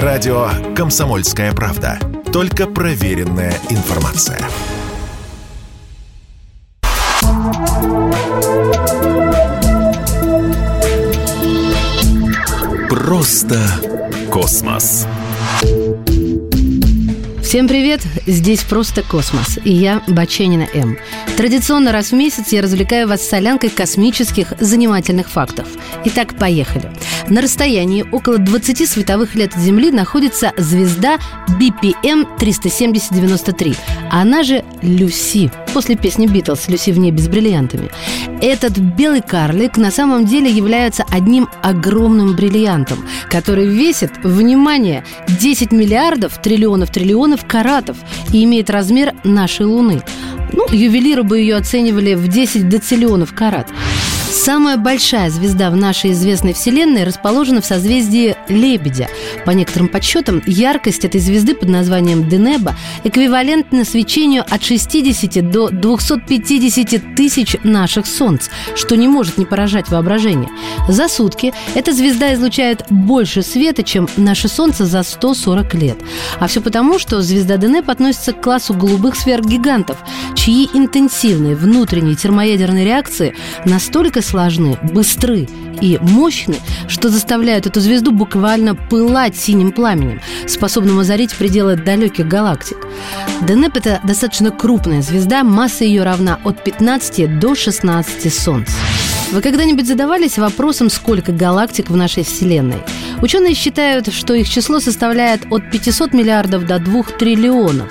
Радио «Комсомольская правда». Только проверенная информация. Просто космос. Всем привет! Здесь «Просто космос» и я, Баченина М. Традиционно раз в месяц я развлекаю вас солянкой космических занимательных фактов. Итак, поехали. На расстоянии около 20 световых лет от Земли находится звезда BPM 37093, она же Люси, после песни «Битлз» «Люси в небе с бриллиантами». Этот белый карлик на самом деле является одним огромным бриллиантом, который весит, внимание, 10 миллиардов триллионов каратов и имеет размер нашей Луны. Ну, ювелиры бы ее оценивали в 10 дециллионов карат. Самая большая звезда в нашей известной Вселенной расположена в созвездии Лебедя. По некоторым подсчетам, яркость этой звезды под названием Денеба эквивалентна свечению от 60 до 250 тысяч наших солнц, что не может не поражать воображение. За сутки эта звезда излучает больше света, чем наше Солнце за 140 лет. А все потому, что звезда Денеб относится к классу голубых сверхгигантов, чьи интенсивные внутренние термоядерные реакции настолько сложны, быстры и мощны, что заставляют эту звезду буквально пылать синим пламенем, способным озарить пределы далеких галактик. Денеб – это достаточно крупная звезда, масса ее равна от 15 до 16 Солнц. Вы когда-нибудь задавались вопросом, сколько галактик в нашей Вселенной? Ученые считают, что их число составляет от 500 миллиардов до 2 триллионов.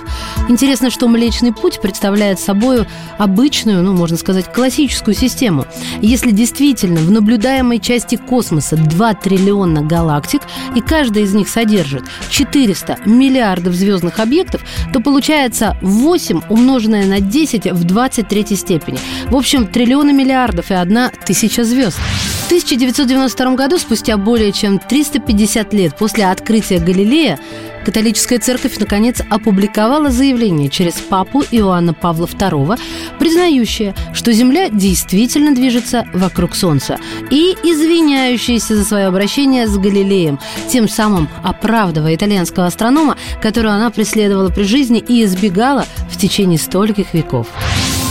Интересно, что Млечный Путь представляет собой обычную, можно сказать, классическую систему. Если действительно в наблюдаемой части космоса 2 триллиона галактик, и каждая из них содержит 400 миллиардов звездных объектов, то получается 8 умноженное на 10 в 23 степени. В общем, триллионы миллиардов и 1000 звезд. В 1992 году, спустя более чем 350 лет после открытия Галилея, Католическая церковь, наконец, опубликовала заявление через папу Иоанна Павла II, признающее, что Земля действительно движется вокруг Солнца, и извиняющееся за свое обращение с Галилеем, тем самым оправдывая итальянского астронома, которого она преследовала при жизни и избегала в течение стольких веков.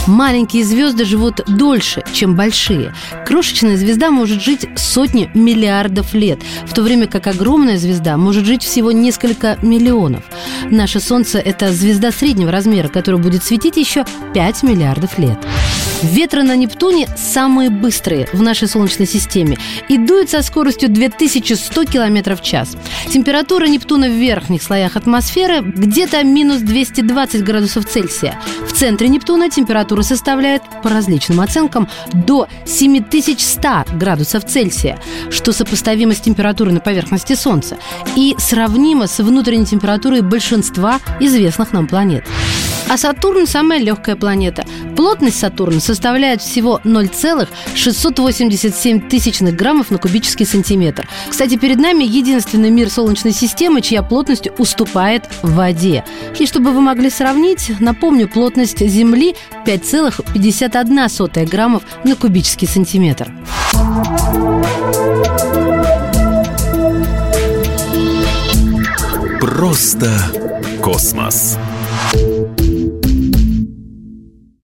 Маленькие звезды живут дольше, чем большие. Крошечная звезда может жить сотни миллиардов лет, в то время как огромная звезда может жить всего несколько миллионов. Наше Солнце – это звезда среднего размера, которая будет светить еще 5 миллиардов лет. Ветры на Нептуне самые быстрые в нашей Солнечной системе и дуют со скоростью 2100 км в час. Температура Нептуна в верхних слоях атмосферы где-то минус 220 градусов Цельсия. В центре Нептуна температура составляет, по различным оценкам, до 7100 градусов Цельсия, что сопоставимо с температурой на поверхности Солнца и сравнимо с внутренней температурой большинства известных нам планет. А Сатурн – самая легкая планета. Плотность Сатурна составляет всего 0,687 граммов на кубический сантиметр. Кстати, перед нами единственный мир Солнечной системы, чья плотность уступает воде. И чтобы вы могли сравнить, напомню, плотность Земли – 5,51 граммов на кубический сантиметр. Просто космос.